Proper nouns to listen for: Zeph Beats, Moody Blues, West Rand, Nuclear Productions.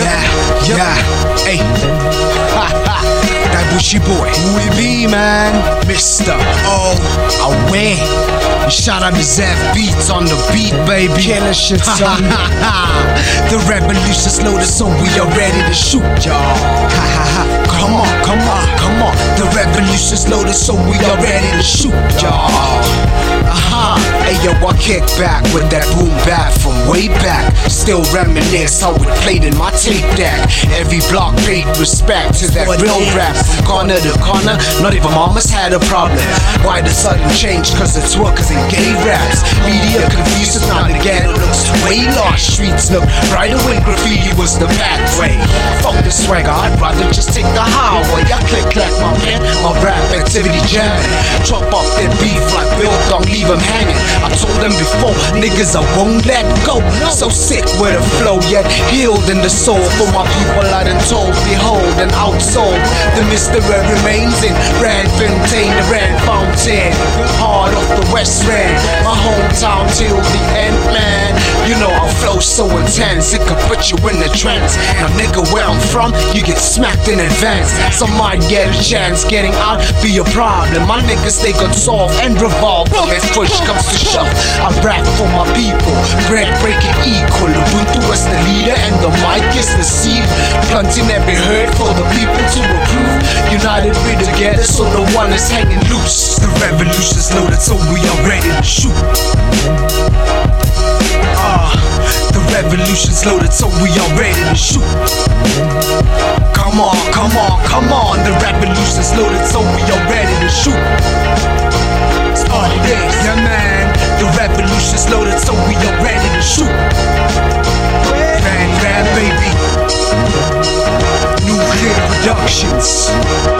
Yeah. Hey. That Bushy boy. Who it be, man? Mr. O. Away. Shout out to Zeph Beats on the beat, baby. Killer shit, son. The revolution's loaded, so we are ready to shoot, y'all. Come on. The revolution's loaded, so we are ready to shoot, y'all. Ayo, I kick back with that boom bat from way back. Still reminisce how it played in my tape deck. Every block paid respect to that real rap. From corner to corner, not even mamas had a problem. Why the sudden change? Cause it's workers and gay raps. Media confuses, now the ghetto looks way lost. Streets look right away, graffiti was the pathway. Fuck the swagger, I'd rather just take the highway. I click clack, my man, my rap activity jamming. Chop off that beef like Bill, don't leave them hanging. I told them before, niggas, I won't let go. So sick with a flow, yet healed in the soul. For my people I done told, behold and outsold. The mystery remains in Rand Fontaine, the Rand Fountain, heart of the West Rand, my hometown till the end, man. You know I flow so intense, it could put you in a trance. Now nigga, where I'm from, you get smacked in advance. Some might get a chance, getting out be a problem. My niggas, they got solve and revolve when push comes to shove. I rap for my people, bread breaking equal. Ubuntu is the leader and the mic is the seed, planting every herd for the people to approve. United we together, so no one is hanging loose. The revolution's loaded, so we are ready to shoot. The revolution's loaded, so we are ready to shoot. Come on. The revolution's loaded, so we are ready to shoot. It's all it is, yeah man. The revolution's loaded, so we are ready to shoot. Grand baby. Nuclear Productions.